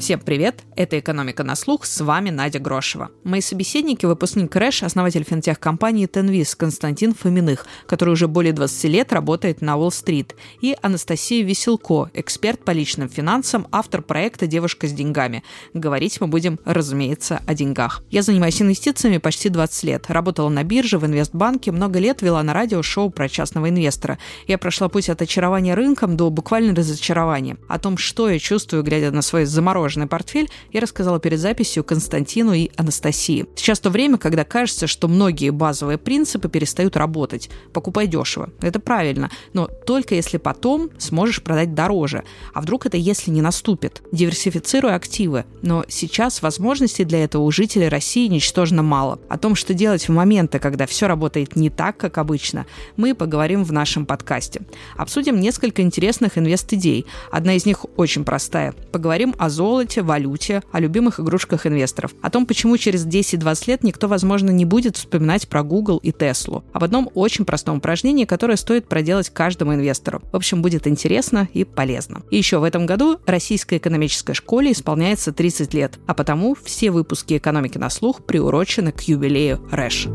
Всем привет! Это «Экономика на слух», с вами Надя Грошева. Мои собеседники – выпускник РЭШ, основатель финтех-компании TenViz Константин Фоминых, который уже более 20 лет работает на Уолл-стрит, и Анастасия Веселко, эксперт по личным финансам, автор проекта «Девушка с деньгами». Говорить мы будем, разумеется, о деньгах. Я занимаюсь инвестициями почти 20 лет. Работала на бирже, в инвестбанке, много лет вела на радио шоу про частного инвестора. Я прошла путь от очарования рынком до буквально разочарования. О том, что я чувствую, глядя на свой замороженный портфель, я рассказала перед записью Константину и Анастасии. Сейчас то время, когда кажется, что многие базовые принципы перестают работать. Покупай дешево. Это правильно, но только если потом сможешь продать дороже. А вдруг это если не наступит? Диверсифицируй активы. Но сейчас возможностей для этого у жителей России ничтожно мало. О том, что делать в моменты, когда все работает не так, как обычно, мы поговорим в нашем подкасте. Обсудим несколько интересных инвест-идей. Одна из них очень простая. Поговорим о золоте, валюте, о любимых игрушках инвесторов, о том, почему через 10-20 лет никто, возможно, не будет вспоминать про Google и Tesla, об одном очень простом упражнении, которое стоит проделать каждому инвестору. В общем, будет интересно и полезно. И еще в этом году Российской экономической школе исполняется 30 лет, а потому все выпуски «Экономики на слух» приурочены к юбилею РЭШ.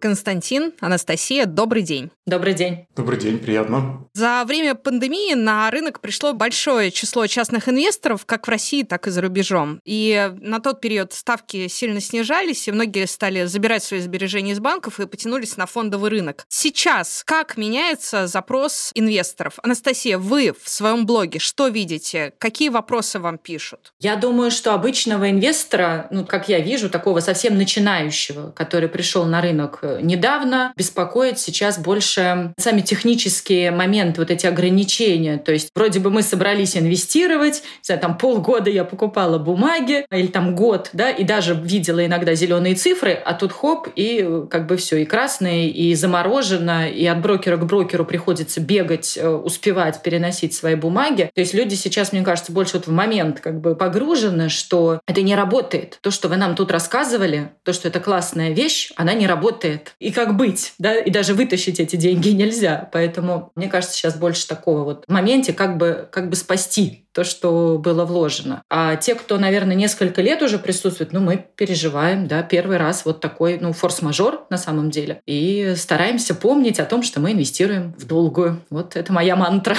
Константин, Анастасия, добрый день. Добрый день. Добрый день, приятно. За время пандемии на рынок пришло большое число частных инвесторов, как в России, так и за рубежом. И на тот период ставки сильно снижались, и многие стали забирать свои сбережения из банков и потянулись на фондовый рынок. Сейчас как меняется запрос инвесторов? Анастасия, вы в своем блоге что видите? Какие вопросы вам пишут? Я думаю, что обычного инвестора, как я вижу, такого совсем начинающего, который пришел на рынок недавно, беспокоит сейчас больше сами технические моменты, вот эти ограничения. То есть вроде бы мы собрались инвестировать, не знаю, там полгода я покупала бумаги, или там год, да, и даже видела иногда зеленые цифры, а тут хоп, и как бы все, и красные, и заморожено, и от брокера к брокеру приходится бегать, успевать переносить свои бумаги. То есть люди сейчас, мне кажется, больше вот в момент как бы погружены, что это не работает. То, что вы нам тут рассказывали, то, что это классная вещь, она не работает. И как быть, да, и даже вытащить эти деньги нельзя. Поэтому, мне кажется, сейчас больше такого вот в моменте, как бы спасти то, что было вложено. А те, кто, наверное, несколько лет уже присутствует, мы переживаем, да, первый раз вот такой, форс-мажор на самом деле. И стараемся помнить о том, что мы инвестируем в долгую. Вот это моя мантра.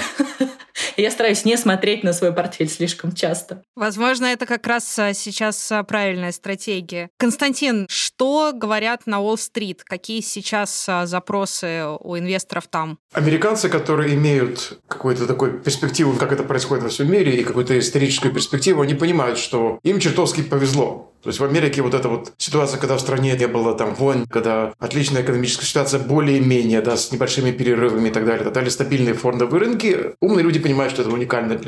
Я стараюсь не смотреть на свой портфель слишком часто. Возможно, это как раз сейчас правильная стратегия. Константин, что говорят на Уолл-стрит? Какие сейчас запросы у инвесторов там? Американцы, которые имеют какую-то такую перспективу, как это происходит во всем мире, и какую-то историческую перспективу, они понимают, что им чертовски повезло. То есть в Америке вот эта вот ситуация, когда в стране не было там войн, когда отличная экономическая ситуация более-менее, да, с небольшими перерывами и так далее, тогда стабильные фондовые рынки, умные люди понимают, что это уникально,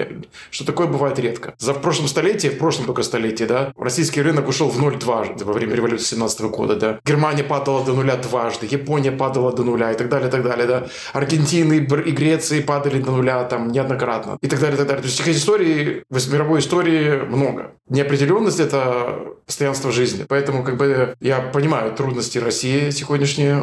что такое бывает редко. В прошлом только столетии, да, российский рынок ушел в 0 дважды во время революции 17 года, да. Германия падала до 0 дважды, Япония падала до 0 и так далее, да. Аргентина и Греция падали до 0 неоднократно и так далее. То есть таких историй в мировой истории много. Неопределенность — это постоянство жизни. Поэтому я понимаю трудности России сегодняшние,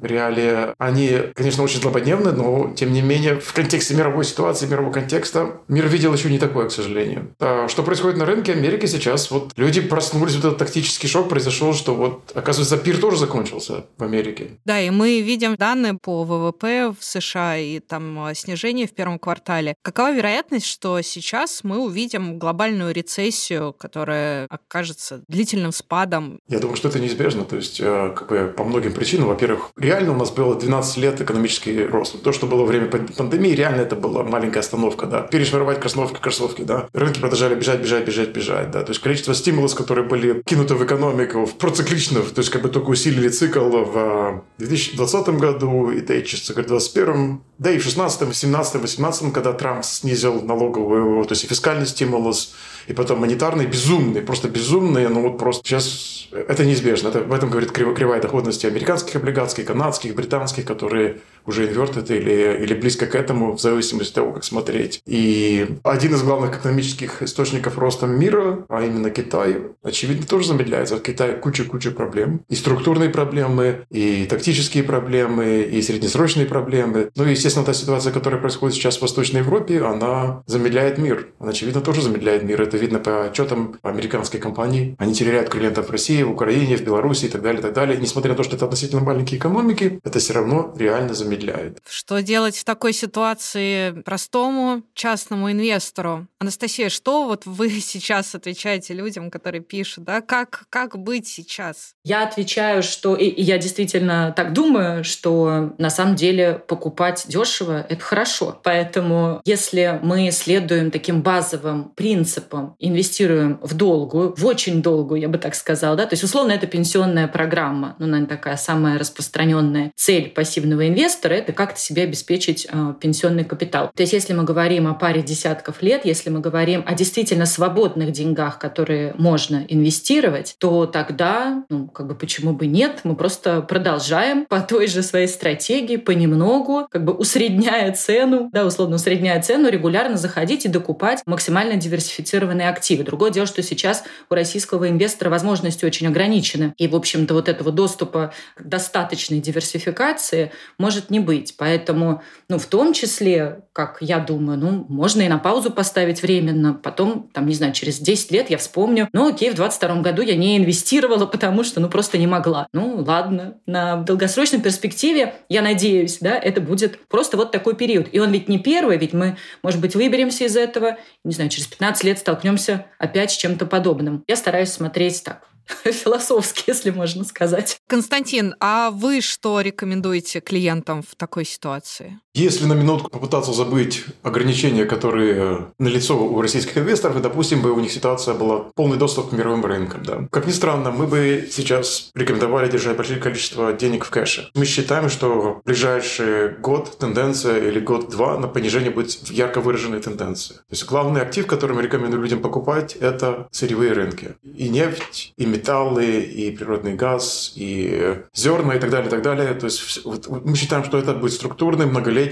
реалии. Они, конечно, очень злободневны, но тем не менее в контексте мировой ситуации, мирового контекста мир видел еще не такое, к сожалению. Что происходит на рынке Америки сейчас? Вот люди проснулись, вот этот тактический шок произошел, что вот, оказывается, пир тоже закончился в Америке. Да, и мы видим данные по ВВП в США и там снижение в первом квартале. Какова вероятность, что сейчас мы увидим глобальную рецессию, которая окажется длительным спадом? Я думаю, что это неизбежно. То есть, по многим причинам. Во-первых, реально у нас было 12 лет экономический рост. То, что было во время пандемии, реально это была маленькая остановка, да. Перешнуровать кроссовки, да. Рынки продолжали бежать, да. То есть, количество стимулов, которые были кинуты в экономику, в проциклично, то есть, только усилили цикл в 2020 году, и в 2021, да и в 2016, 2017, 2018, когда Трамп снизил налоговую, то есть, и фискальный стимулус, и потом монетарный, безумный. Просто сейчас это неизбежно. Об этом говорит кривая доходности американских облигаций, канадских, британских, которые уже инвертед или близко к этому, в зависимости от того, как смотреть. И один из главных экономических источников роста мира, а именно Китай, очевидно, тоже замедляется. В Китае куча проблем. И структурные проблемы, и тактические проблемы, и среднесрочные проблемы. Ну и, естественно, та ситуация, которая происходит сейчас в Восточной Европе, она замедляет мир. Она, очевидно, тоже замедляет мир. Это видно по отчетам американской компании. Они теряют клиентов в России, в Украине, в Беларуси и так далее, и так далее. Несмотря на то, что это относительно маленькие экономики, это все равно реально замедляет. Что делать в такой ситуации простому частному инвестору? Анастасия, что вот вы сейчас отвечаете людям, которые пишут, да? Как быть сейчас? Я отвечаю, что и я действительно так думаю, что на самом деле покупать дешево – это хорошо. Поэтому если мы следуем таким базовым принципам, инвестируем в долгую, в очень долгую, я бы так сказала, да, то есть условно это пенсионная программа, ну, наверное, такая самая распространенная цель пассивного инвестора – это как-то себе обеспечить пенсионный капитал. То есть если мы говорим о паре десятков лет, если мы говорим о действительно свободных деньгах, которые можно инвестировать, то тогда, ну, как бы почему бы нет, мы просто продолжаем по той же своей стратегии понемногу, как бы усредняя цену, да, условно усредняя цену, регулярно заходить и докупать максимально диверсифицированные активы. Другое дело, что сейчас у российского инвестора возможности очень ограничены, и, в общем-то, вот этого доступа к достаточной диверсификации может не быть. Поэтому, ну, в том числе, как я думаю, ну, можно и на паузу поставить временно, потом, там, не знаю, через 10 лет я вспомню, ну, окей, в 2022 году я не инвестировала, потому что, ну, просто не могла. Ну, ладно. На долгосрочной перспективе, я надеюсь, да, это будет просто вот такой период. И он ведь не первый, ведь мы, может быть, выберемся из этого, не знаю, через 15 лет столкнемся опять с чем-то подобным. Я стараюсь смотреть так философски, если можно сказать. Константин, а вы что рекомендуете клиентам в такой ситуации? Если на минутку попытаться забыть ограничения, которые налицо у российских инвесторов, и, допустим, бы у них ситуация была полный доступ к мировым рынкам, да. Как ни странно, мы бы сейчас рекомендовали держать большое количество денег в кэше. Мы считаем, что в ближайший год тенденция или год-два на понижение будет ярко выраженной тенденцией. То есть главный актив, который мы рекомендуем людям покупать, это сырьевые рынки. И нефть, и металлы, и природный газ, и зерна, и так далее, и так далее. То есть вот, мы считаем, что это будет структурное, многолетнее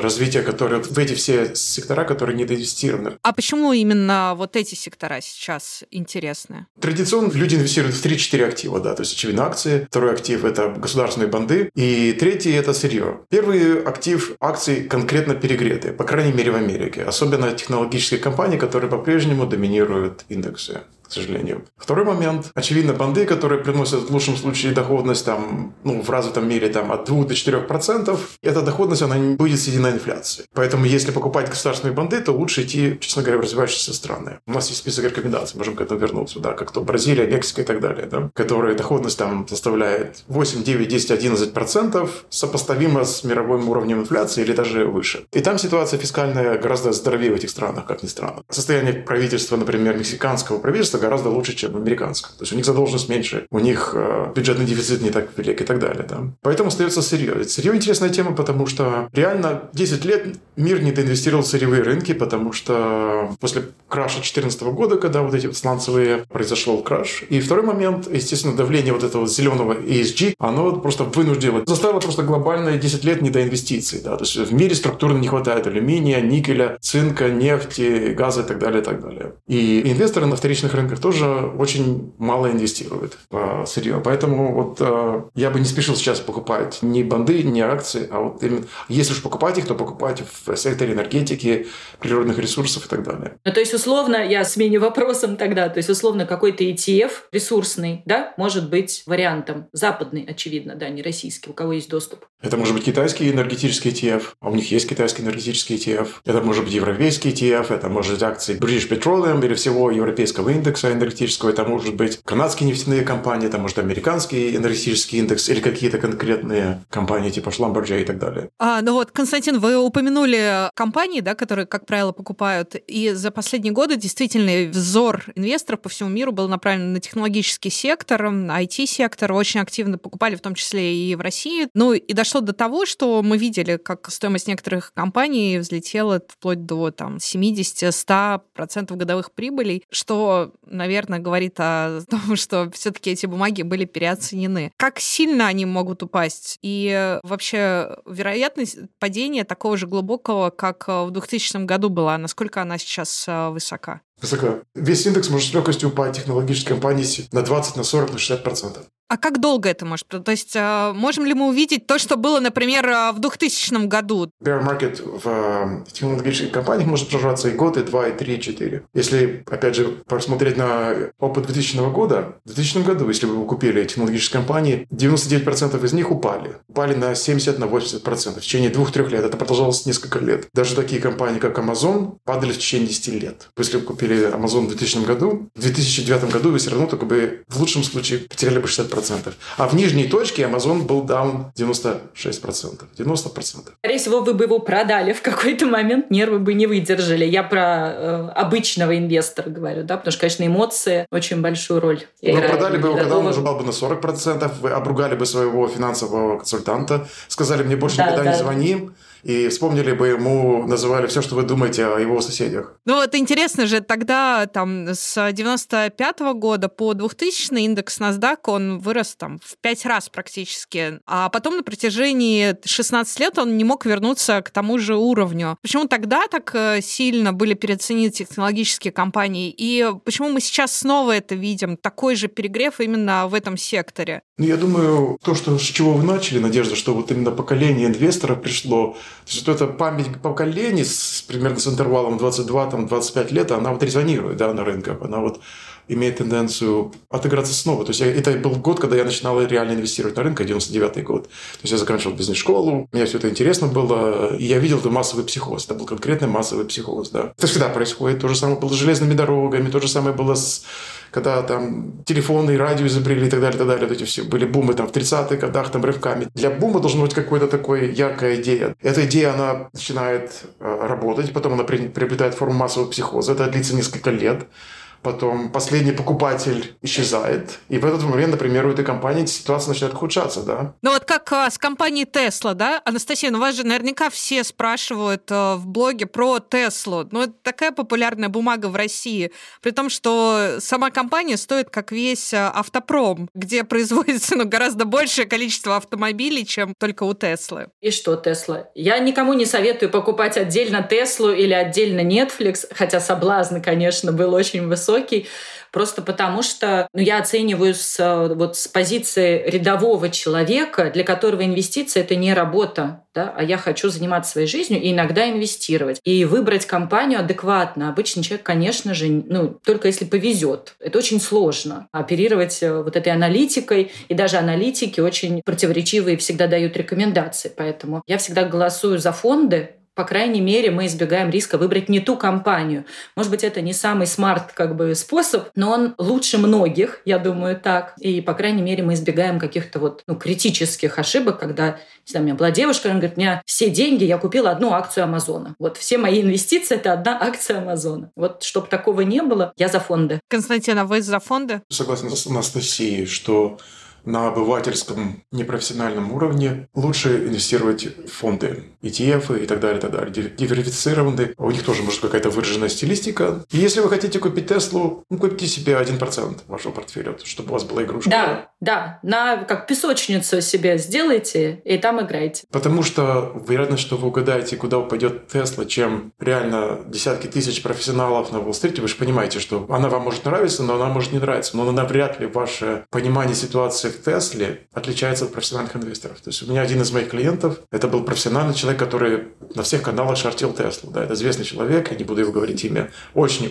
развитие, которое в эти все сектора, которые недоинвестированы. А почему именно вот эти сектора сейчас интересны? Традиционно люди инвестируют в 3-4 актива, да, то есть, очевидно, акции. Второй актив – это государственные банды. И третий – это сырье. Первый актив акций конкретно перегреты, по крайней мере, в Америке. Особенно технологические компании, которые по-прежнему доминируют индексы, к сожалению. Второй момент. Очевидно, банды, которые приносят в лучшем случае доходность там, ну, в развитом мире там, от 2 до 4%, эта доходность, она не будет сидеть на инфляции. Поэтому, если покупать государственные банды, то лучше идти, честно говоря, в развивающиеся страны. У нас есть список рекомендаций, можем к этому вернуться, да, как то Бразилия, Мексика и так далее, да, которые доходность там составляет 8, 9, 10, 11%, сопоставимо с мировым уровнем инфляции или даже выше. И там ситуация фискальная гораздо здоровее в этих странах, как ни странно. Состояние правительства, например, мексиканского правительства, гораздо лучше, чем в американском. То есть у них задолженность меньше, у них бюджетный дефицит не так велик и так далее. Да? Поэтому остается сырье. Сырье интересная тема, потому что реально 10 лет мир не доинвестировал в сырьевые рынки, потому что после краша 2014 года, когда вот эти вот сланцевые произошел краш. И второй момент, естественно, давление вот этого зеленого ESG, оно просто вынудило, заставило просто глобальные 10 лет недоинвестиций. Да? То есть в мире структурно не хватает алюминия, никеля, цинка, нефти, газа и так далее, и так далее. И инвесторы на вторичных рынках тоже очень мало инвестируют в сырье. Поэтому вот я бы не спешил сейчас покупать ни банды, ни акции, а вот именно если уж покупать их, то покупать в секторе энергетики, природных ресурсов и так далее. Ну, то есть, условно, я сменю вопросом тогда, то есть, условно, какой-то ETF ресурсный, да, может быть вариантом. Западный, очевидно, да, не российский, у кого есть доступ. Это может быть китайский энергетический ETF, а у них есть китайский энергетический ETF. Это может быть европейский ETF, это может быть акции British Petroleum или всего европейского индекса энергетического, это может быть канадские нефтяные компании, это может американский энергетический индекс или какие-то конкретные компании типа Schlumberger и так далее. Ну вот, Константин, вы упомянули компании, да, которые, как правило, покупают, и за последние годы действительно взор инвесторов по всему миру был направлен на технологический сектор, на IT-сектор, очень активно покупали, в том числе и в России. Ну и дошло до того, что мы видели, как стоимость некоторых компаний взлетела вплоть до 70-100% годовых прибылей, что наверное, говорит о том, что все-таки эти бумаги были переоценены. Как сильно они могут упасть? И вообще вероятность падения такого же глубокого, как в 2000 году была, насколько она сейчас высока? Высока. Весь индекс может с легкостью упасть технологической компании на 20, на 40, на 60%. А как долго это может? То есть можем ли мы увидеть то, что было, например, в 2000 году? Bear market в технологических компаниях может проживаться и год, и два, и три, и четыре. Если, опять же, посмотреть на опыт 2000 года, в 2000 году, если бы вы купили технологические компании, 99% из них упали. Упали на 70, на 80% в течение 2-3 лет. Это продолжалось несколько лет. Даже такие компании, как Amazon, падали в течение 10 лет. Если бы купили Amazon в 2000 году, в 2009 году вы все равно только бы в лучшем случае потеряли бы 60%. А в нижней точке Amazon был down 96%. 90%. Скорее всего, вы бы его продали в какой-то момент, нервы бы не выдержали. Я про обычного инвестора говорю, да, потому что, конечно, эмоции очень большую роль играют. Вы продали бы его, когда он уже был бы на 40%, вы обругали бы своего финансового консультанта, сказали, мне больше никогда не звони. И вспомнили бы ему, называли все, что вы думаете о его соседях. Ну вот интересно же, тогда там с 95-го года по 2000-й индекс NASDAQ, он вырос там в 5 раз практически. А потом на протяжении 16 лет он не мог вернуться к тому же уровню. Почему тогда так сильно были переоценены технологические компании? И почему мы сейчас снова это видим? Такой же перегрев именно в этом секторе. Ну, я думаю, то, что, с чего вы начали, Надежда, что вот именно поколение инвесторов пришло, то есть вот эта память поколений примерно с интервалом 22-25 лет, она вот резонирует, да, на рынках, она вот имеет тенденцию отыграться снова. То есть это был год, когда я начинал реально инвестировать на рынке, 99-й год. То есть я заканчивал бизнес-школу, мне все это интересно было, и я видел это массовый психоз. Это был конкретный массовый психоз, да. Это всегда происходит. То же самое было с железными дорогами, то же самое было с... когда там телефоны и радио изобрели и так далее, и так далее. Вот эти все были бумы там в 30-х годах, там рывками. Для бума должна быть какая-то такая яркая идея. Эта идея, она начинает работать, потом она приобретает форму массового психоза. Это длится несколько лет. Потом последний покупатель исчезает. И в этот момент, например, у этой компании ситуация начинает ухудшаться, да? Ну вот как с компанией Tesla, да? Анастасия, ну вас же наверняка все спрашивают в блоге про Tesla. Ну это такая популярная бумага в России. При том, что сама компания стоит как весь автопром, где производится гораздо большее количество автомобилей, чем только у Tesla. И что Tesla? Я никому не советую покупать отдельно Tesla или отдельно Netflix, хотя соблазн, конечно, был очень высокий. Просто потому что я оцениваю с позиции рядового человека, для которого инвестиции – это не работа, да, а я хочу заниматься своей жизнью и иногда инвестировать. И выбрать компанию адекватно. Обычный человек, конечно же, только если повезет. Это очень сложно. Оперировать вот этой аналитикой. И даже аналитики очень противоречивые всегда дают рекомендации. Поэтому я всегда голосую за фонды. По крайней мере, мы избегаем риска выбрать не ту компанию. Может быть, это не самый смарт способ, но он лучше многих, я думаю, так. И, по крайней мере, мы избегаем каких-то критических ошибок, когда, не знаю, у меня была девушка, она говорит, у меня все деньги, я купила одну акцию Амазона. Вот все мои инвестиции — это одна акция Амазона. Вот чтобы такого не было, я за фонды. Константин, а вы за фонды? Согласна с Анастасией, что... на обывательском непрофессиональном уровне лучше инвестировать в фонды, ETF и так далее, диверсифицированные. У них тоже может какая-то выраженная стилистика. И если вы хотите купить Теслу, купите себе 1% вашего портфеля, чтобы у вас была игрушка. Да, как песочницу себе сделайте и там играйте. Потому что вероятность, что вы угадаете, куда упадет Тесла, чем реально десятки тысяч профессионалов на Уолл-стрите, вы же понимаете, что она вам может нравиться, но она может не нравиться. Но она вряд ли ваше понимание ситуации в Тесле отличается от профессиональных инвесторов. То есть у меня один из моих клиентов, это был профессиональный человек, который на всех каналах шортил Теслу. Да, это известный человек, я не буду его говорить имя. Очень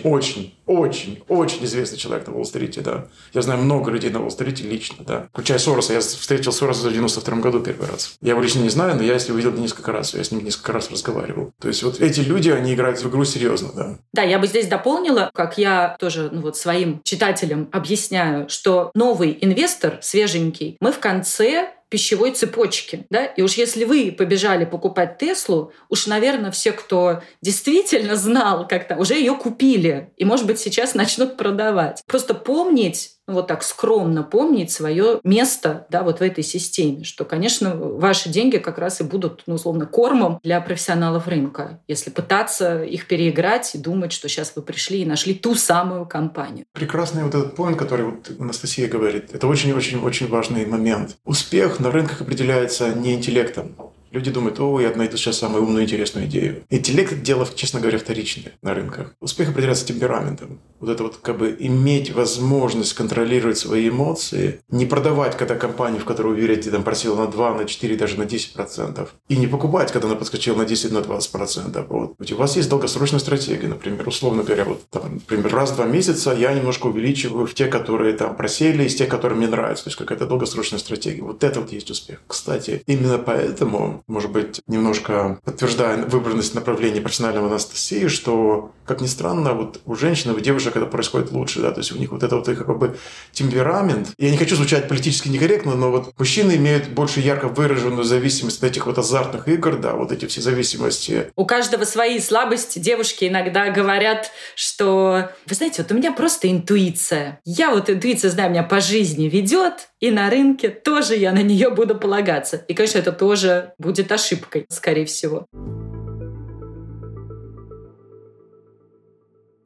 известный человек на Уолл-стрите, да. Я знаю много людей на Уолл-стрите лично, да. Включая Сороса. Я встретил Сороса в 92 году первый раз. Я его лично не знаю, но я с ним видел несколько раз. Я с ним несколько раз разговаривал. То есть вот эти люди, они играют в игру серьезно, да. Да, я бы здесь дополнила, как я тоже своим читателям объясняю, что новый инвестор, свеженький, мы в конце пищевой цепочки, да, и уж если вы побежали покупать Теслу, уж, наверное, все, кто действительно знал как-то, уже ее купили, и, может быть, сейчас начнут продавать. Просто помнить вот так скромно помнить свое место, да, вот в этой системе, что, конечно, ваши деньги как раз и будут, ну, условно, кормом для профессионалов рынка, если пытаться их переиграть и думать, что сейчас вы пришли и нашли ту самую компанию. Прекрасный вот этот поинт, который вот Анастасия говорит, это очень-очень-очень важный момент. Успех на рынках определяется не интеллектом. Люди думают, я найду сейчас самую умную интересную идею. Интеллект – дело, честно говоря, вторичное на рынках. Успех определяется темпераментом. Вот это вот как бы иметь возможность контролировать свои эмоции, не продавать, когда компания, в которую верите, там просила на 2, на 4, даже на 10%, и не покупать, когда она подскочила на 10, на 20%. Вот. У вас есть долгосрочная стратегия, например, условно говоря, вот, там, например, раз в 2 месяца я немножко увеличиваю в те, которые там просели, из тех, которые мне нравятся. То есть какая-то долгосрочная стратегия. Вот это вот есть успех. Кстати, именно поэтому, может быть, немножко подтверждая выбранность направления профессионального Анастасии, что, как ни странно, вот у женщин, у девушек это происходит лучше, да, то есть у них вот это вот их как бы темперамент. Я не хочу звучать политически некорректно, но вот мужчины имеют больше ярко выраженную зависимость от этих вот азартных игр, да, вот эти все зависимости. У каждого свои слабости. Девушки иногда говорят, что, вы знаете, вот у меня просто интуиция. Я вот интуиция, знаю, меня по жизни ведет, и на рынке тоже я на нее буду полагаться. И, конечно, это тоже будет ошибкой, скорее всего.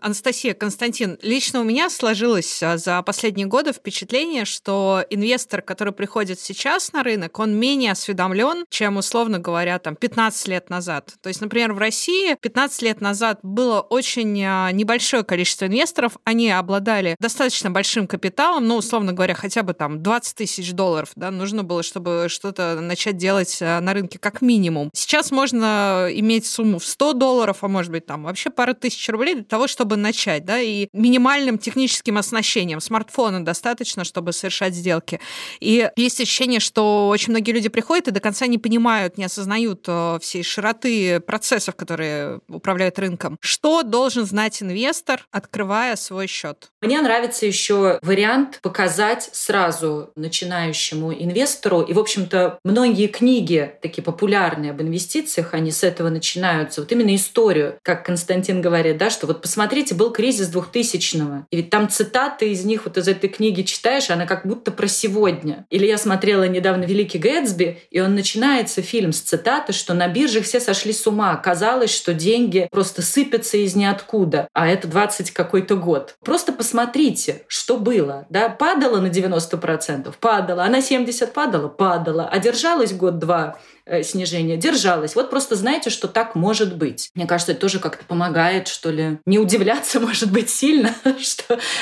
Анастасия, Константин, лично у меня сложилось за последние годы впечатление, что инвестор, который приходит сейчас на рынок, он менее осведомлен, чем, условно говоря, там, 15 лет назад. То есть, например, в России 15 лет назад было очень небольшое количество инвесторов, они обладали достаточно большим капиталом, ну, условно говоря, хотя бы там 20 тысяч долларов, да, нужно было, чтобы что-то начать делать на рынке как минимум. Сейчас можно иметь сумму в 100 долларов, а может быть, там, вообще пару тысяч рублей для того, чтобы начать, да, и минимальным техническим оснащением смартфона достаточно, чтобы совершать сделки. И есть ощущение, что очень многие люди приходят и до конца не понимают, не осознают всей широты процессов, которые управляют рынком. Что должен знать инвестор, открывая свой счет? Мне нравится еще вариант показать сразу начинающему инвестору. И, в общем-то, многие книги такие популярные об инвестициях, они с этого начинаются. Вот именно историю, как Константин говорит, да, что вот посмотрите, был кризис 2000-го. И ведь там цитаты из них, вот из этой книги читаешь, она как будто про сегодня. Или я смотрела недавно «Великий Гэтсби», и он начинается, фильм, с цитаты, что на бирже все сошли с ума. Казалось, что деньги просто сыпятся из ниоткуда. А это 20 какой-то год. Просто посмотрите, что было. Да? Падала на 90%? Падала. А на 70% падала? Падала. А держалась год-два снижение? Держалась. Вот просто знаете, что так может быть. Мне кажется, это тоже как-то помогает, что ли, не удивляться, может быть, сильно,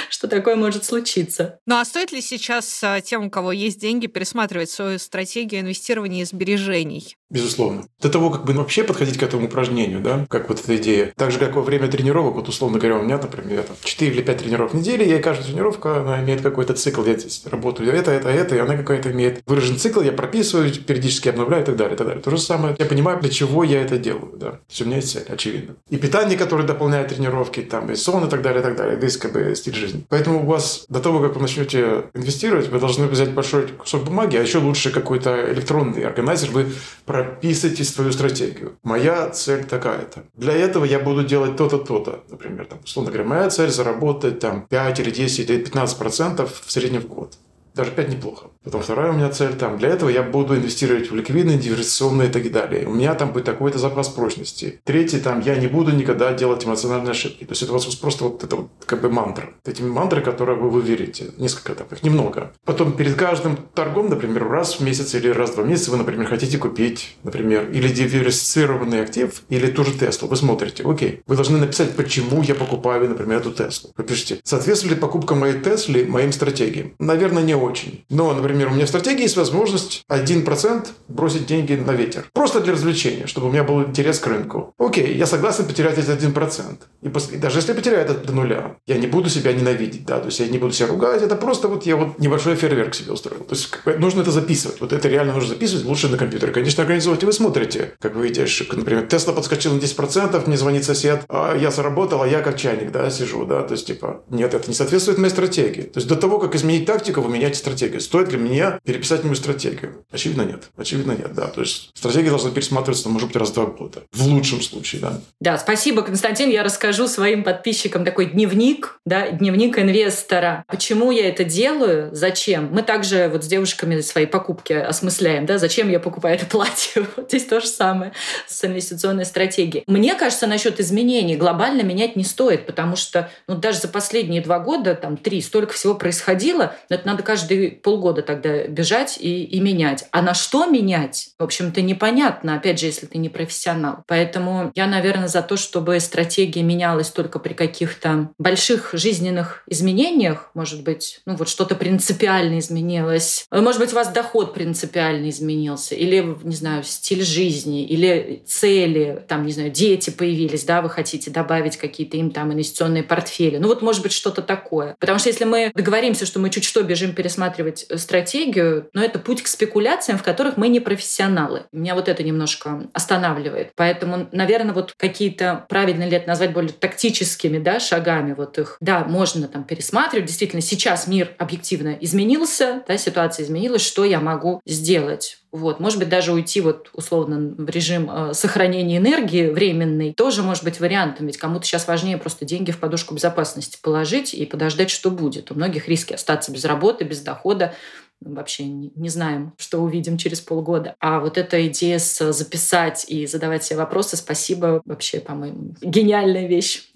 что такое может случиться. Ну а стоит ли сейчас тем, у кого есть деньги, пересматривать свою стратегию инвестирования и сбережений? Безусловно. До того, как бы вообще подходить к этому упражнению, да, как вот эта идея. Так же, как во время тренировок, вот условно говоря, у меня, например, 4 или 5 тренировок в неделю, и каждая тренировка, она имеет какой-то цикл. Я здесь работаю это, и она какая-то имеет выраженный цикл, я прописываю, периодически обновляю и так далее. То же самое. Я понимаю, для чего я это делаю. Да? То есть у меня есть цель, очевидно. И питание, которое дополняет тренировки, там, и сон, и так далее, и так далее. Весь как бы стиль жизни. Поэтому у вас до того, как вы начнете инвестировать, вы должны взять большой кусок бумаги, а еще лучше какой-то электронный органайзер. Вы прописываете свою стратегию. Моя цель такая-то. Для этого я буду делать то-то, то-то. Например, там, условно говоря, моя цель заработать там, 5 или 10 или 15% в среднем в год. Даже 5 неплохо. Потом вторая у меня цель там. Для этого я буду инвестировать в ликвидные, диверсификационные и так далее. У меня там будет такой-то запас прочности. Третий там я не буду никогда делать эмоциональные ошибки. То есть это у вас просто вот это вот как бы мантра. Эти мантры, которые вы верите. Несколько там, их немного. Потом перед каждым торгом, например, раз в месяц или раз в 2 месяца вы, например, хотите купить, например, или диверсифицированный актив, или ту же Теслу. Вы смотрите, окей. Вы должны написать, почему я покупаю, например, эту Теслу. Вы пишите, соответствует ли покупка моей Теслы моим стратегиям? Наверное, не очень. Но, например, у меня в стратегии есть возможность 1% бросить деньги на ветер. Просто для развлечения, чтобы у меня был интерес к рынку. Окей, я согласен потерять этот 1%. И даже если я потеряю это до нуля, я не буду себя ненавидеть, да, то есть я не буду себя ругать. Это просто вот я вот небольшой фейерверк себе устроил. То есть нужно это записывать. Вот это реально нужно записывать. Лучше на компьютере, конечно, организовать. И вы смотрите, как вы видите, например, Tesla подскочил на 10%, мне звонит сосед, а я заработал, а я как чайник, да, сижу, да. То есть, типа, нет, это не соответствует моей стратегии. То есть до того, как изменить тактику, вы меняете меняется стратегия. Стоит ли мне переписать мою стратегию? Очевидно, нет. Да. То есть стратегия должна пересматриваться, может быть, раз в 2 года. В лучшем случае, да. Да, спасибо, Константин. Я расскажу своим подписчикам такой дневник, да, дневник инвестора. Почему я это делаю? Зачем? Мы также вот с девушками свои покупки осмысляем, да, зачем я покупаю это платье? Вот здесь то же самое с инвестиционной стратегией. Мне кажется, насчет изменений глобально менять не стоит, потому что ну, даже за последние 2 года, там 3, столько всего происходило, но это надо каждые полгода тогда бежать и менять. А на что менять? В общем-то, непонятно, опять же, если ты не профессионал. Поэтому я, наверное, за то, чтобы стратегия менялась только при каких-то больших жизненных изменениях, может быть, ну вот что-то принципиально изменилось. Может быть, у вас доход принципиально изменился, или, не знаю, стиль жизни, или цели, там, не знаю, дети появились, да, вы хотите добавить какие-то им там инвестиционные портфели. Ну вот, может быть, что-то такое. Потому что если мы договоримся, что мы чуть что бежим пересматривать стратегию, но это путь к спекуляциям, в которых мы не профессионалы. Меня вот это немножко останавливает. Поэтому, наверное, вот какие-то, правильно ли это назвать, более тактическими, да, шагами вот их, да, можно там пересматривать. Действительно, сейчас мир объективно изменился, да, ситуация изменилась, что я могу сделать? Вот. Может быть, даже уйти вот, условно в режим сохранения энергии временной тоже может быть вариантом. Ведь кому-то сейчас важнее просто деньги в подушку безопасности положить и подождать, что будет. У многих риски остаться без работы, без дохода. Вообще не знаем, что увидим через полгода. А вот эта идея записать и задавать себе вопросы, спасибо, вообще, по-моему, гениальная вещь.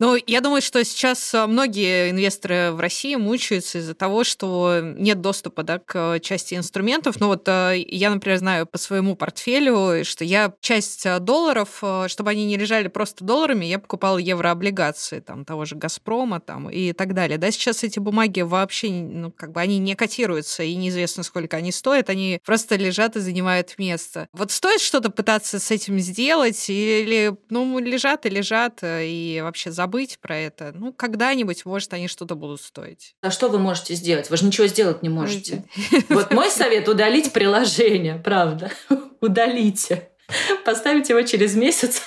Ну, я думаю, что сейчас многие инвесторы в России мучаются из-за того, что нет доступа, да, к части инструментов. Ну вот я, например, знаю по своему портфелю, что я часть долларов, чтобы они не лежали просто долларами, я покупала еврооблигации там, того же «Газпрома» там, и так далее. Да, сейчас эти бумаги вообще, ну, как бы они не котируются, и неизвестно, сколько они стоят, они просто лежат и занимают место. Вот стоит что-то пытаться с этим сделать, или, ну, лежат и лежат, и вообще забыть про это. Ну, когда-нибудь, может, они что-то будут стоить. А что вы можете сделать? Вы же ничего сделать не можете. Вот мой совет – удалить приложение, правда. Удалите. Поставить его через месяц,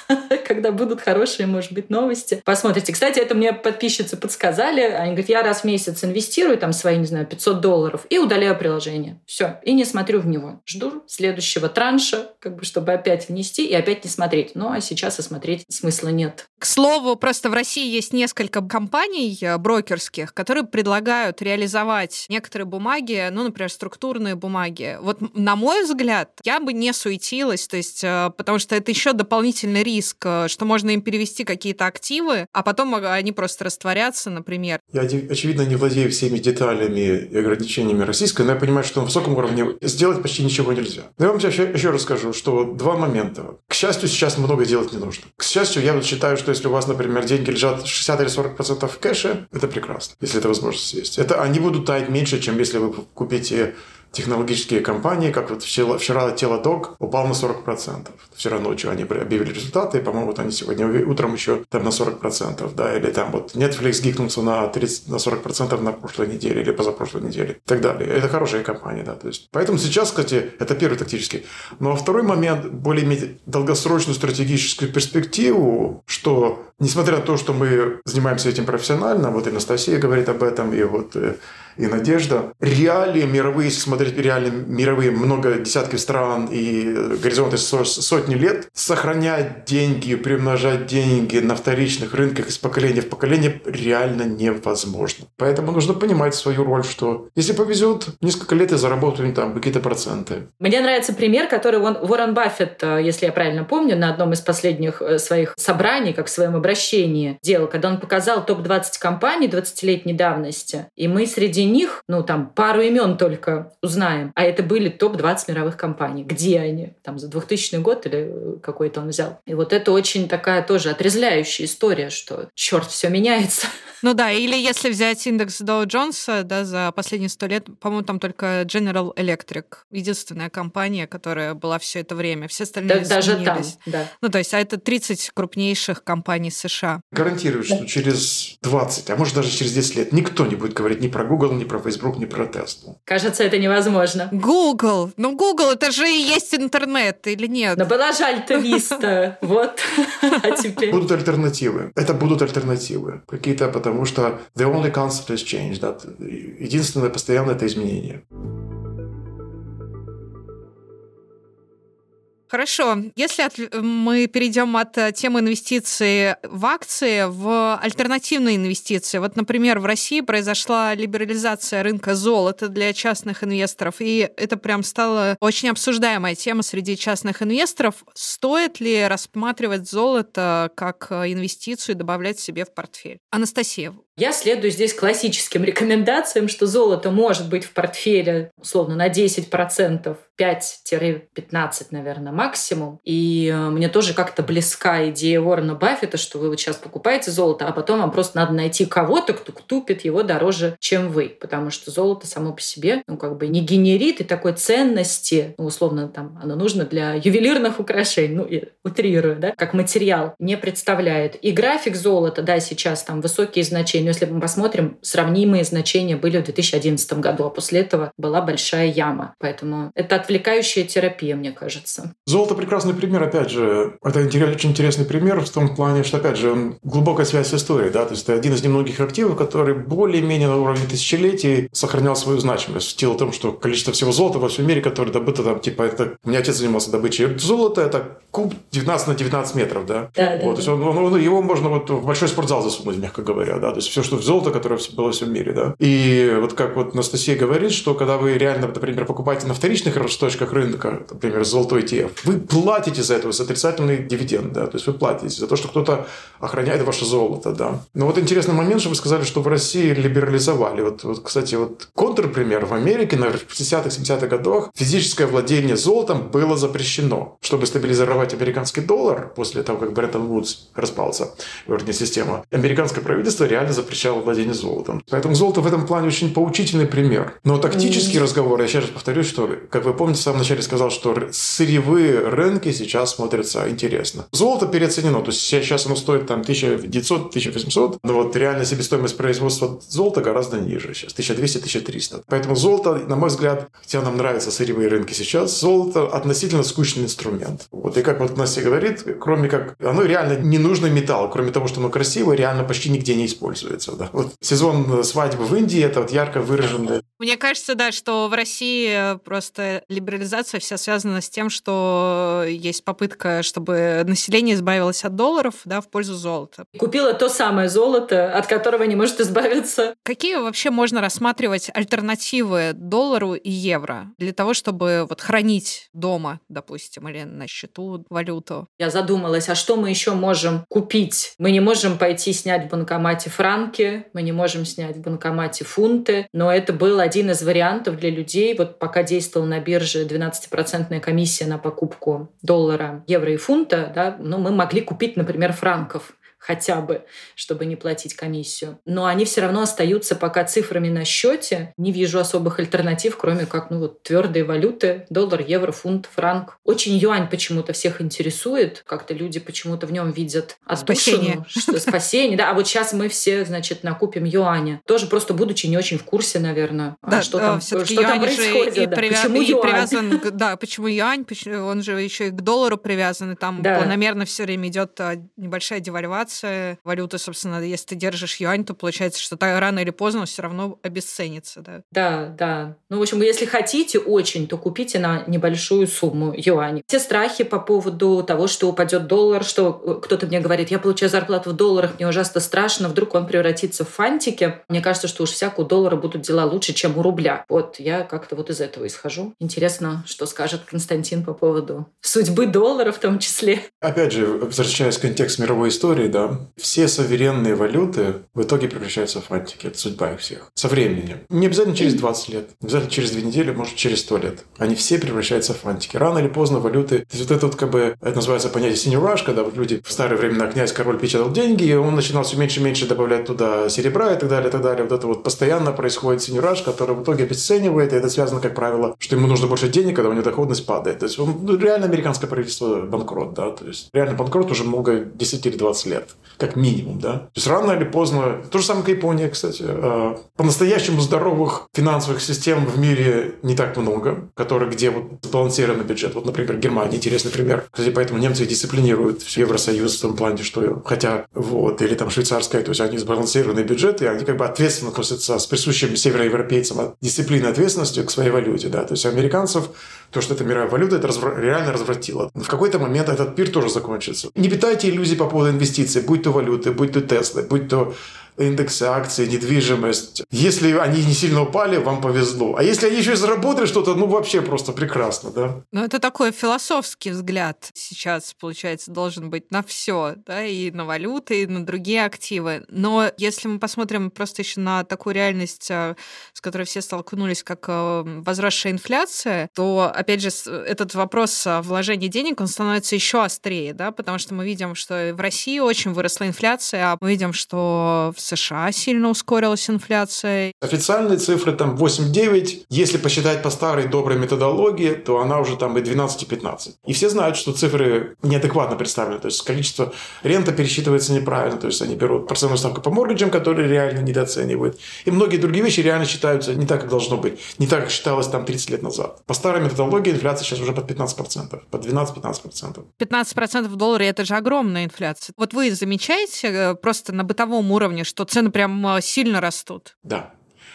когда будут хорошие, может быть, новости. Посмотрите. Кстати, это мне подписчицы подсказали. Они говорят, я раз в месяц инвестирую там свои, не знаю, $500 и удаляю приложение. Все. И не смотрю в него. Жду следующего транша, как бы, чтобы опять внести и опять не смотреть. Ну, а сейчас и смотреть смысла нет. К слову, просто в России есть несколько компаний брокерских, которые предлагают реализовать некоторые бумаги, ну, например, структурные бумаги. Вот, на мой взгляд, я бы не суетилась, то есть потому что это еще дополнительный риск, что можно им перевести какие-то активы, а потом они просто растворятся, например. Я, очевидно, не владею всеми деталями и ограничениями российской, но я понимаю, что на высоком уровне сделать почти ничего нельзя. Но я вам еще расскажу, что 2 момента. К счастью, сейчас много делать не нужно. К счастью, я считаю, что если у вас, например, деньги лежат 60 или 40% в кэше, это прекрасно, если эта возможность есть. Это они будут таять меньше, чем если вы купите технологические компании, как вот вчера Телодок упал на 40%. Вчера ночью они объявили результаты, и, по-моему, вот они сегодня утром еще там на 40%, да, или там вот Netflix гикнулся на 40% на прошлой неделе или позапрошлой неделе и так далее. Это хорошая компания, да, то есть. Поэтому сейчас, кстати, это первый тактический. Но второй момент, более иметь долгосрочную стратегическую перспективу, что, несмотря на то, что мы занимаемся этим профессионально, вот Анастасия говорит об этом, и вот и Надежда. Реалии мировые, если смотреть реалии мировые, много десятков стран и горизонты сотни лет, сохранять деньги, приумножать деньги на вторичных рынках из поколения в поколение реально невозможно. Поэтому нужно понимать свою роль, что если повезет, несколько лет и заработаем там какие-то проценты. Мне нравится пример, который Уоррен Баффет, если я правильно помню, на одном из последних своих собраний, как в своем обращении делал, когда он показал топ-20 компаний 20-летней давности, и мы среди них, ну, там, пару имен только узнаем. А это были топ-20 мировых компаний. Где они? Там, за 2000 год или какой-то он взял. И вот это очень такая тоже отрезвляющая история, что черт, все меняется. Ну да, или если взять индекс Dow Jones, да, за последние 100 лет, по-моему, там только General Electric. Единственная компания, которая была все это время. Все остальные даже там, да. Ну, то есть, а это 30 крупнейших компаний США. Гарантирую, да, что через 20, а может даже через 10 лет никто не будет говорить ни про Google, ни про Facebook, ни про Tesla. Кажется, это невозможно. Google. Ну, Google, это же и есть интернет, или нет? Но была же альтависта. Вот. А теперь? Будут альтернативы. Это будут альтернативы. Какие-то, потому что the only constant is change. Единственное постоянное – это изменение. Хорошо. Если мы перейдем от темы инвестиций в акции в альтернативные инвестиции. Вот, например, в России произошла либерализация рынка золота для частных инвесторов, и это прям стала очень обсуждаемая тема среди частных инвесторов. Стоит ли рассматривать золото как инвестицию и добавлять себе в портфель? Анастасия. Я следую здесь классическим рекомендациям, что золото может быть в портфеле условно на 10%, 5-15, наверное, максимум. И мне тоже как-то близка идея Уоррена Баффета, что вы вот сейчас покупаете золото, а потом вам просто надо найти кого-то, кто купит его дороже, чем вы. Потому что золото само по себе, ну, как бы не генерит и такой ценности, ну, условно, там, оно нужно для ювелирных украшений, ну, я утрирую, да, как материал, не представляет. И график золота, да, сейчас там высокие значения. Но если мы посмотрим, сравнимые значения были в 2011 году, а после этого была большая яма. Поэтому это отвлекающая терапия, мне кажется. Золото прекрасный пример, опять же. Это очень интересный пример в том плане, что, опять же, глубокая связь с историей. Да? То есть это один из немногих активов, который более-менее на уровне тысячелетий сохранял свою значимость. Дело в том, что количество всего золота во всем мире, которое добыто там, типа, это... У меня отец занимался добычей золота, это куб 19 на 19 метров. Да? Да, вот, да, то есть он, его можно вот в большой спортзал засунуть, мягко говоря. Да? То есть все, что в золото, которое было во всем мире. Да? И вот как вот Анастасия говорит, что когда вы реально, например, покупаете на вторичных росточках рынка, например, золотой ETF, вы платите за это, за отрицательный дивиденд, да, то есть вы платите за то, что кто-то охраняет ваше золото, да. Но вот интересный момент, что вы сказали, что в России либерализовали. Вот кстати, вот контрпример в Америке, наверное, в 50-70-х годах физическое владение золотом было запрещено, чтобы стабилизировать американский доллар после того, как Бреттон Вудс распался, вернее, система. Американское правительство реально запрещало владение золотом. Поэтому золото в этом плане очень поучительный пример. Но тактический разговор, я сейчас повторюсь, что, как вы помните, в самом начале сказал, что сырьевые рынки сейчас смотрятся интересно. Золото переоценено. То есть сейчас оно стоит там 1900-1800, но вот реально себестоимость производства золота гораздо ниже. Сейчас 1200-1300. Поэтому золото, на мой взгляд, хотя нам нравятся сырьевые рынки сейчас, золото относительно скучный инструмент. Вот и как вот Настя говорит, кроме как... Оно реально ненужный металл. Кроме того, что оно красивое, реально почти нигде не используется. Да? Вот сезон свадьбы в Индии, это вот ярко выраженное. Мне кажется, да, что в России просто либерализация вся связана с тем, что есть попытка, чтобы население избавилось от долларов, да, в пользу золота. Купила то самое золото, от которого не может избавиться. Какие вообще можно рассматривать альтернативы доллару и евро для того, чтобы вот хранить дома, допустим, или на счету валюту? Я задумалась, а что мы еще можем купить? Мы не можем пойти снять в банкомате франки, мы не можем снять в банкомате фунты, но это был один из вариантов для людей, вот пока действовал на бирже 12% комиссия на покупку доллара, евро и фунта, да, ну, мы могли купить, например, франков хотя бы, чтобы не платить комиссию. Но они все равно остаются пока цифрами на счете. Не вижу особых альтернатив, кроме как, ну, вот, твердые валюты. Доллар, евро, фунт, франк. Очень юань почему-то всех интересует. Как-то люди почему-то в нем видят отдушину. Спасение. Да, а вот сейчас мы все, значит, накупим юаня. Тоже просто будучи не очень в курсе, наверное, что там происходит. Почему юань? Да, почему юань? Он же еще и к доллару привязан. И там планомерно все время идет небольшая девальвация валюты, собственно, если ты держишь юань, то получается, что рано или поздно все равно обесценится. Да? Да, да. Ну, в общем, если хотите очень, то купите на небольшую сумму юань. Все страхи по поводу того, что упадет доллар, что кто-то мне говорит, я получаю зарплату в долларах, мне ужасно страшно, вдруг он превратится в фантики. Мне кажется, что уж всяко у доллара будут дела лучше, чем у рубля. Вот, я как-то вот из этого исхожу. Интересно, что скажет Константин по поводу судьбы доллара в том числе. Опять же, возвращаясь в контекст мировой истории, да, все суверенные валюты в итоге превращаются в фантики. Это судьба их всех. Со временем. Не обязательно через 20 лет. Не обязательно через 2 недели, может, через 100 лет. Они все превращаются в фантики. Рано или поздно валюты... То есть вот это вот как бы... Это называется понятие синий раш, когда вот люди в старые времена князь-король печатал деньги, и он начинал все меньше и меньше добавлять туда серебра и так далее, и так далее. Вот это вот постоянно происходит синий раш, который в итоге обесценивает, и это связано, как правило, что ему нужно больше денег, когда у него доходность падает. То есть реально американское правительство банкрот, да. То есть реально банкрот уже много 10 или 20 лет. нет. Как минимум, да. То есть рано или поздно... То же самое, как Япония, кстати. По-настоящему здоровых финансовых систем в мире не так много, которые где вот сбалансированный бюджет. Вот, например, Германия. Интересный пример. Кстати, поэтому немцы дисциплинируют все Евросоюз в том плане, что хотя... Вот. Или там швейцарская. То есть они сбалансированные бюджеты, и они как бы ответственно относятся с присущим североевропейцам от дисциплины ответственности к своей валюте, да. То есть американцев... То, что это мировая валюта, это реально развратило. В какой-то момент этот пир тоже закончится. Не питайте иллюзий по поводу инвестиций, будь то валюты, будь то Теслы, будь то индексы акций, недвижимость. Если они не сильно упали, вам повезло. А если они еще и заработали что-то, ну вообще просто прекрасно, да? Ну это такой философский взгляд сейчас, получается, должен быть на все, да, и на валюты, и на другие активы. Но если мы посмотрим просто еще на такую реальность, с которой все столкнулись, как возросшая инфляция, то, опять же, этот вопрос вложения денег, он становится еще острее, да, потому что мы видим, что в России очень выросла инфляция, а мы видим, что в США сильно ускорилась инфляция. Официальные цифры там 8-9. Если посчитать по старой доброй методологии, то она уже там и 12-15. И все знают, что цифры неадекватно представлены. То есть количество рента пересчитывается неправильно. То есть они берут процентную ставку по моргаджам, которые реально недооценивают. И многие другие вещи реально считаются не так, как должно быть. Не так, как считалось там 30 лет назад. По старой методологии инфляция сейчас уже под 15%. Под 12-15%. 15% в долларе – это же огромная инфляция. Вот вы замечаете просто на бытовом уровне, что цены прям сильно растут. Да.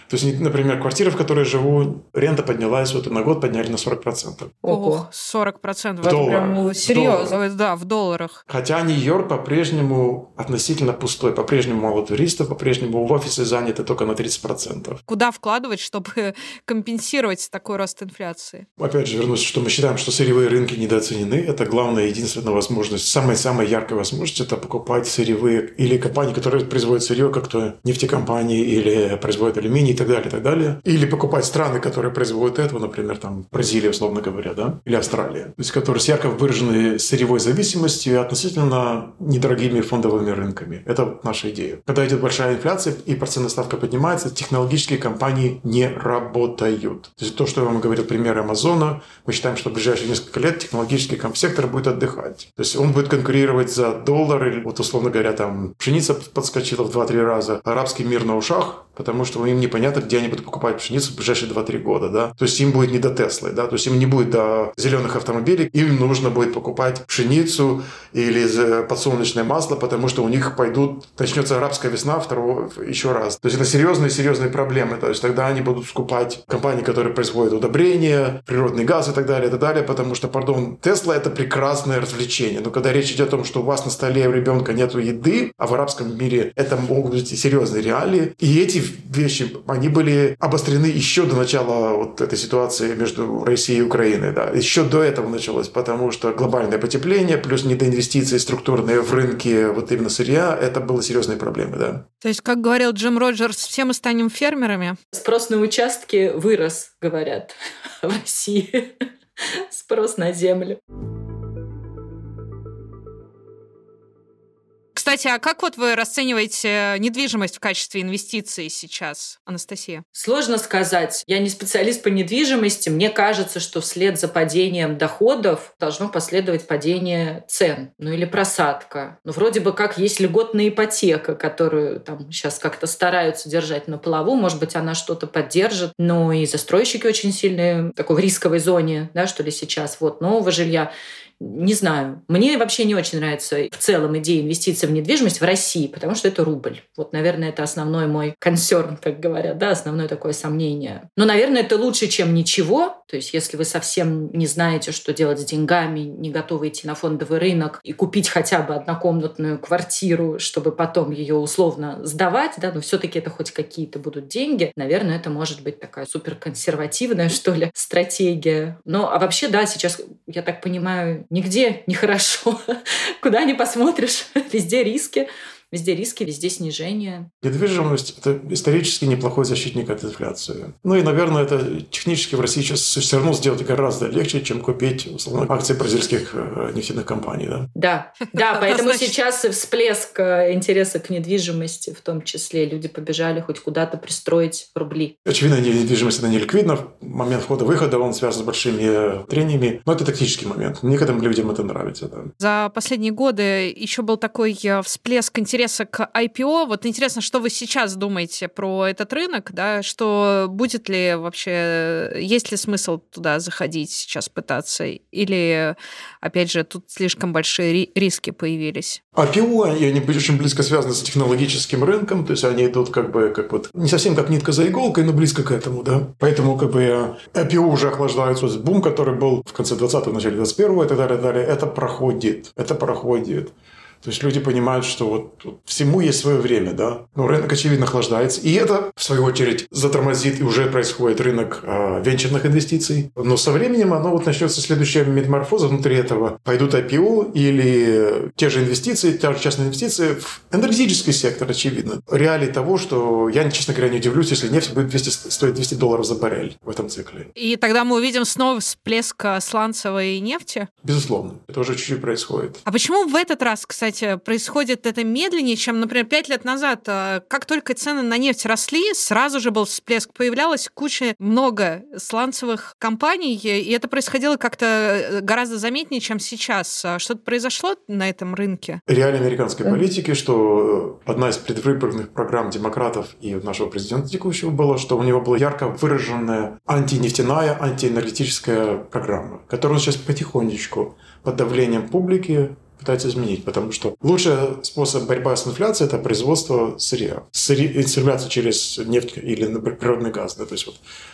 То есть, например, квартира, в которой живу, рента поднялась, вот и на год подняли на 40%. Ого, 40%. В долларах. Серьезно, да, в долларах. Хотя Нью-Йорк по-прежнему относительно пустой, по-прежнему мало туристов, по-прежнему в офисы заняты только на 30%. Куда вкладывать, чтобы компенсировать такой рост инфляции? Опять же, вернусь, что мы считаем, что сырьевые рынки недооценены. Это главная, единственная возможность, самая-самая яркая возможность, это покупать сырьевые или компании, которые производят сырье, как то нефтекомпании или производят алюминий, и так далее, и так далее. Или покупать страны, которые производят этого, например, там Бразилия, условно говоря, да, или Австралия, то есть которые с ярко выраженной сырьевой зависимостью и относительно недорогими фондовыми рынками. Это наша идея. Когда идет большая инфляция и процентная ставка поднимается, технологические компании не работают. То есть то, что я вам говорил, пример Амазона, мы считаем, что в ближайшие несколько лет технологический сектор будет отдыхать. То есть он будет конкурировать за доллар, или, вот условно говоря, там пшеница подскочила в 2-3 раза, арабский мир на ушах, потому что им непонятно, где они будут покупать пшеницу в ближайшие 2-3 года, да. То есть им будет не до Теслы, да. То есть им не будет до зеленых автомобилей. Им нужно будет покупать пшеницу или подсолнечное масло, потому что у них начнется арабская весна еще раз. То есть это серьезные проблемы. То есть тогда они будут скупать компании, которые производят удобрения, природный газ и так далее, потому что, пардон, Тесла — это прекрасное развлечение. Но когда речь идет о том, что у вас на столе у ребенка нету еды, а в арабском мире это могут быть серьезные реалии, и эти вещи, они были обострены еще до начала вот этой ситуации между Россией и Украиной. Да. Еще до этого началось, потому что глобальное потепление плюс недоинвестиции структурные в рынке вот именно сырья, это было серьезные проблемы. Да. То есть, как говорил Джим Роджерс, все мы станем фермерами? Спрос на участки вырос, говорят, в России. Спрос на землю. Кстати, а как вот вы расцениваете недвижимость в качестве инвестиций сейчас, Анастасия? Сложно сказать. Я не специалист по недвижимости. Мне кажется, что вслед за падением доходов должно последовать падение цен, ну или просадка. Ну вроде бы как есть льготная ипотека, которую там сейчас как-то стараются держать на плаву. Может быть, она что-то поддержит. Но и застройщики очень сильные в такой рисковой зоне, да, что ли, сейчас. Вот нового жилья. Не знаю. Мне вообще не очень нравится в целом идея инвестиций в недвижимость в России, потому что это рубль. Вот, наверное, это основной мой консерн, как говорят, да, основное такое сомнение. Но, наверное, это лучше, чем ничего. То есть, если вы совсем не знаете, что делать с деньгами, не готовы идти на фондовый рынок и купить хотя бы однокомнатную квартиру, чтобы потом ее условно сдавать, да, но все-таки это хоть какие-то будут деньги, наверное, это может быть такая суперконсервативная, что ли, стратегия. Ну, а вообще, да, сейчас, я так понимаю, нигде нехорошо. Куда ни посмотришь, везде риски. Везде риски, везде снижение. Недвижимость – это исторически неплохой защитник от инфляции. Ну и, наверное, это технически в России сейчас все равно сделать гораздо легче, чем купить, условно, акции бразильских нефтяных компаний. Да, поэтому сейчас всплеск интереса к недвижимости, в том числе люди побежали хоть куда-то пристроить рубли. Очевидно, недвижимость – это неликвидна. Момент входа-выхода, он связан с большими трениями. Но это тактический момент. Некоторым людям это нравится. Да. За последние годы еще был такой всплеск интереса к IPO. Вот интересно, что вы сейчас думаете про этот рынок, да? Что будет ли вообще, есть ли смысл туда заходить сейчас, пытаться? Или, опять же, тут слишком большие риски появились? IPO, они очень близко связаны с технологическим рынком, то есть они идут как не совсем как нитка за иголкой, но близко к этому, да. Поэтому IPO уже охлаждается. Бум, который был в конце 20-го, начале 21-го и так далее, это проходит. То есть люди понимают, что вот всему есть свое время, да. Но рынок, очевидно, охлаждается. И это, в свою очередь, затормозит, и уже происходит рынок венчурных инвестиций. Но со временем оно начнется следующая метаморфоза внутри этого. Пойдут IPO или те же инвестиции, те же частные инвестиции в энергетический сектор, очевидно. Реалии того, что я, честно говоря, не удивлюсь, если нефть будет стоить $200 за баррель в этом цикле. И тогда мы увидим снова всплеск сланцевой нефти? Безусловно. Это уже чуть-чуть происходит. А почему в этот раз, кстати, происходит это медленнее, чем, например, 5 лет назад. Как только цены на нефть росли, сразу же был всплеск. Появлялась куча, много сланцевых компаний, и это происходило как-то гораздо заметнее, чем сейчас. Что-то произошло на этом рынке? Реалии американской политики, что одна из предвыборных программ демократов и нашего президента текущего была, что у него была ярко выраженная антинефтяная, антиэнергетическая программа, которую он сейчас потихонечку под давлением публики пытается изменить, потому что лучший способ борьбы с инфляцией – это производство сырья. Инфляция через нефть или природный газ, да, то есть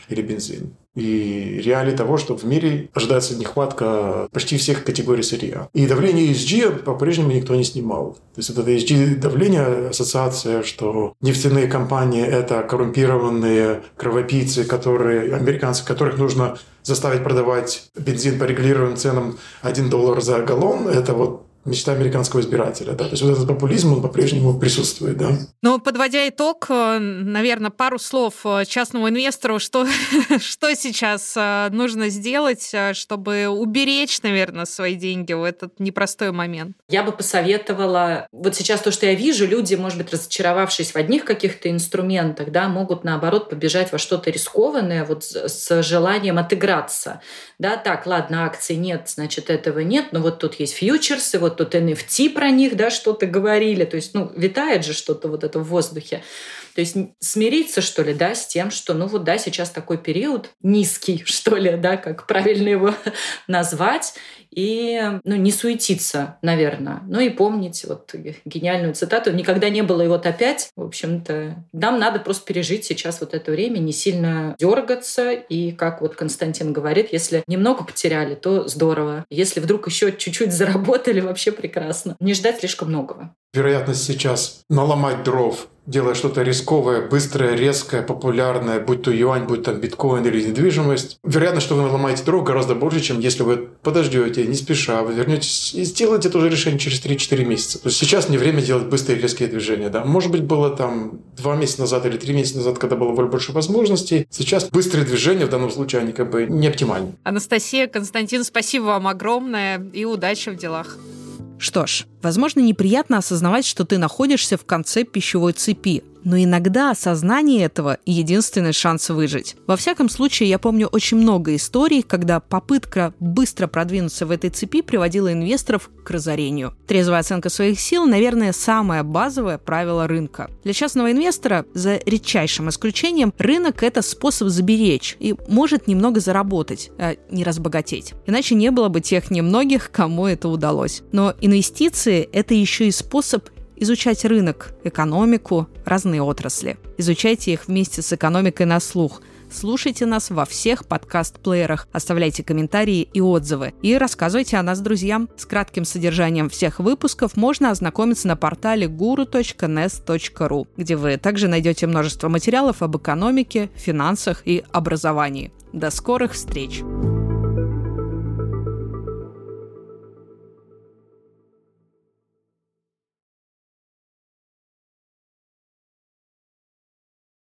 или бензин. И реалии того, что в мире ожидается нехватка почти всех категорий сырья. И давление ESG по-прежнему никто не снимал. То есть это ESG-давление, ассоциация, что нефтяные компании – это коррумпированные кровопийцы, американцы, которых нужно заставить продавать бензин по регулированным ценам $1 за галлон. Это мечта американского избирателя. Да? То есть этот популизм, он по-прежнему присутствует. Да? Ну, подводя итог, наверное, пару слов частному инвестору, что сейчас нужно сделать, чтобы уберечь, наверное, свои деньги в этот непростой момент. Я бы посоветовала... Вот сейчас то, что я вижу, люди, может быть, разочаровавшись в одних каких-то инструментах, да, могут, наоборот, побежать во что-то рискованное с желанием отыграться. Да, так, ладно, акций нет, значит, этого нет, но тут есть фьючерсы, тут NFT про них, да, что-то говорили. То есть, витает же что-то это в воздухе. То есть смириться, что ли, да, с тем, что, сейчас такой период низкий, что ли, да, как правильно его назвать, и, не суетиться, наверное. И помнить гениальную цитату «Никогда не было, и опять». В общем-то, нам надо просто пережить сейчас это время, не сильно дергаться, и, как Константин говорит, если немного потеряли, то здорово. Если вдруг еще чуть-чуть заработали, вообще прекрасно. Не ждать слишком многого. Вероятность сейчас наломать дров, делая что-то рисковое, быстрое, резкое, популярное, будь то юань, будь там биткоин или недвижимость. Вероятно, что вы наломаете дров гораздо больше, чем если вы подождете, не спеша, вы вернетесь и сделаете это уже решение через 3-4 месяца. То есть сейчас не время делать быстрые резкие движения. Да? Может быть, было 2 месяца назад или 3 месяца назад, когда было больше возможностей. Сейчас быстрые движения в данном случае, они не оптимальны. Анастасия, Константин, спасибо вам огромное и удачи в делах. Что ж, возможно, неприятно осознавать, что ты находишься в конце пищевой цепи, но иногда осознание этого – единственный шанс выжить. Во всяком случае, я помню очень много историй, когда попытка быстро продвинуться в этой цепи приводила инвесторов к разорению. Трезвая оценка своих сил, наверное, самое базовое правило рынка. Для частного инвестора, за редчайшим исключением, рынок – это способ заберечь и может немного заработать, а не разбогатеть. Иначе не было бы тех немногих, кому это удалось. Но инвестиции – это еще и способ изучать рынок, экономику, разные отрасли. Изучайте их вместе с «Экономикой на слух». Слушайте нас во всех подкаст-плеерах, оставляйте комментарии и отзывы. И рассказывайте о нас друзьям. С кратким содержанием всех выпусков можно ознакомиться на портале guru.nes.ru, где вы также найдете множество материалов об экономике, финансах и образовании. До скорых встреч!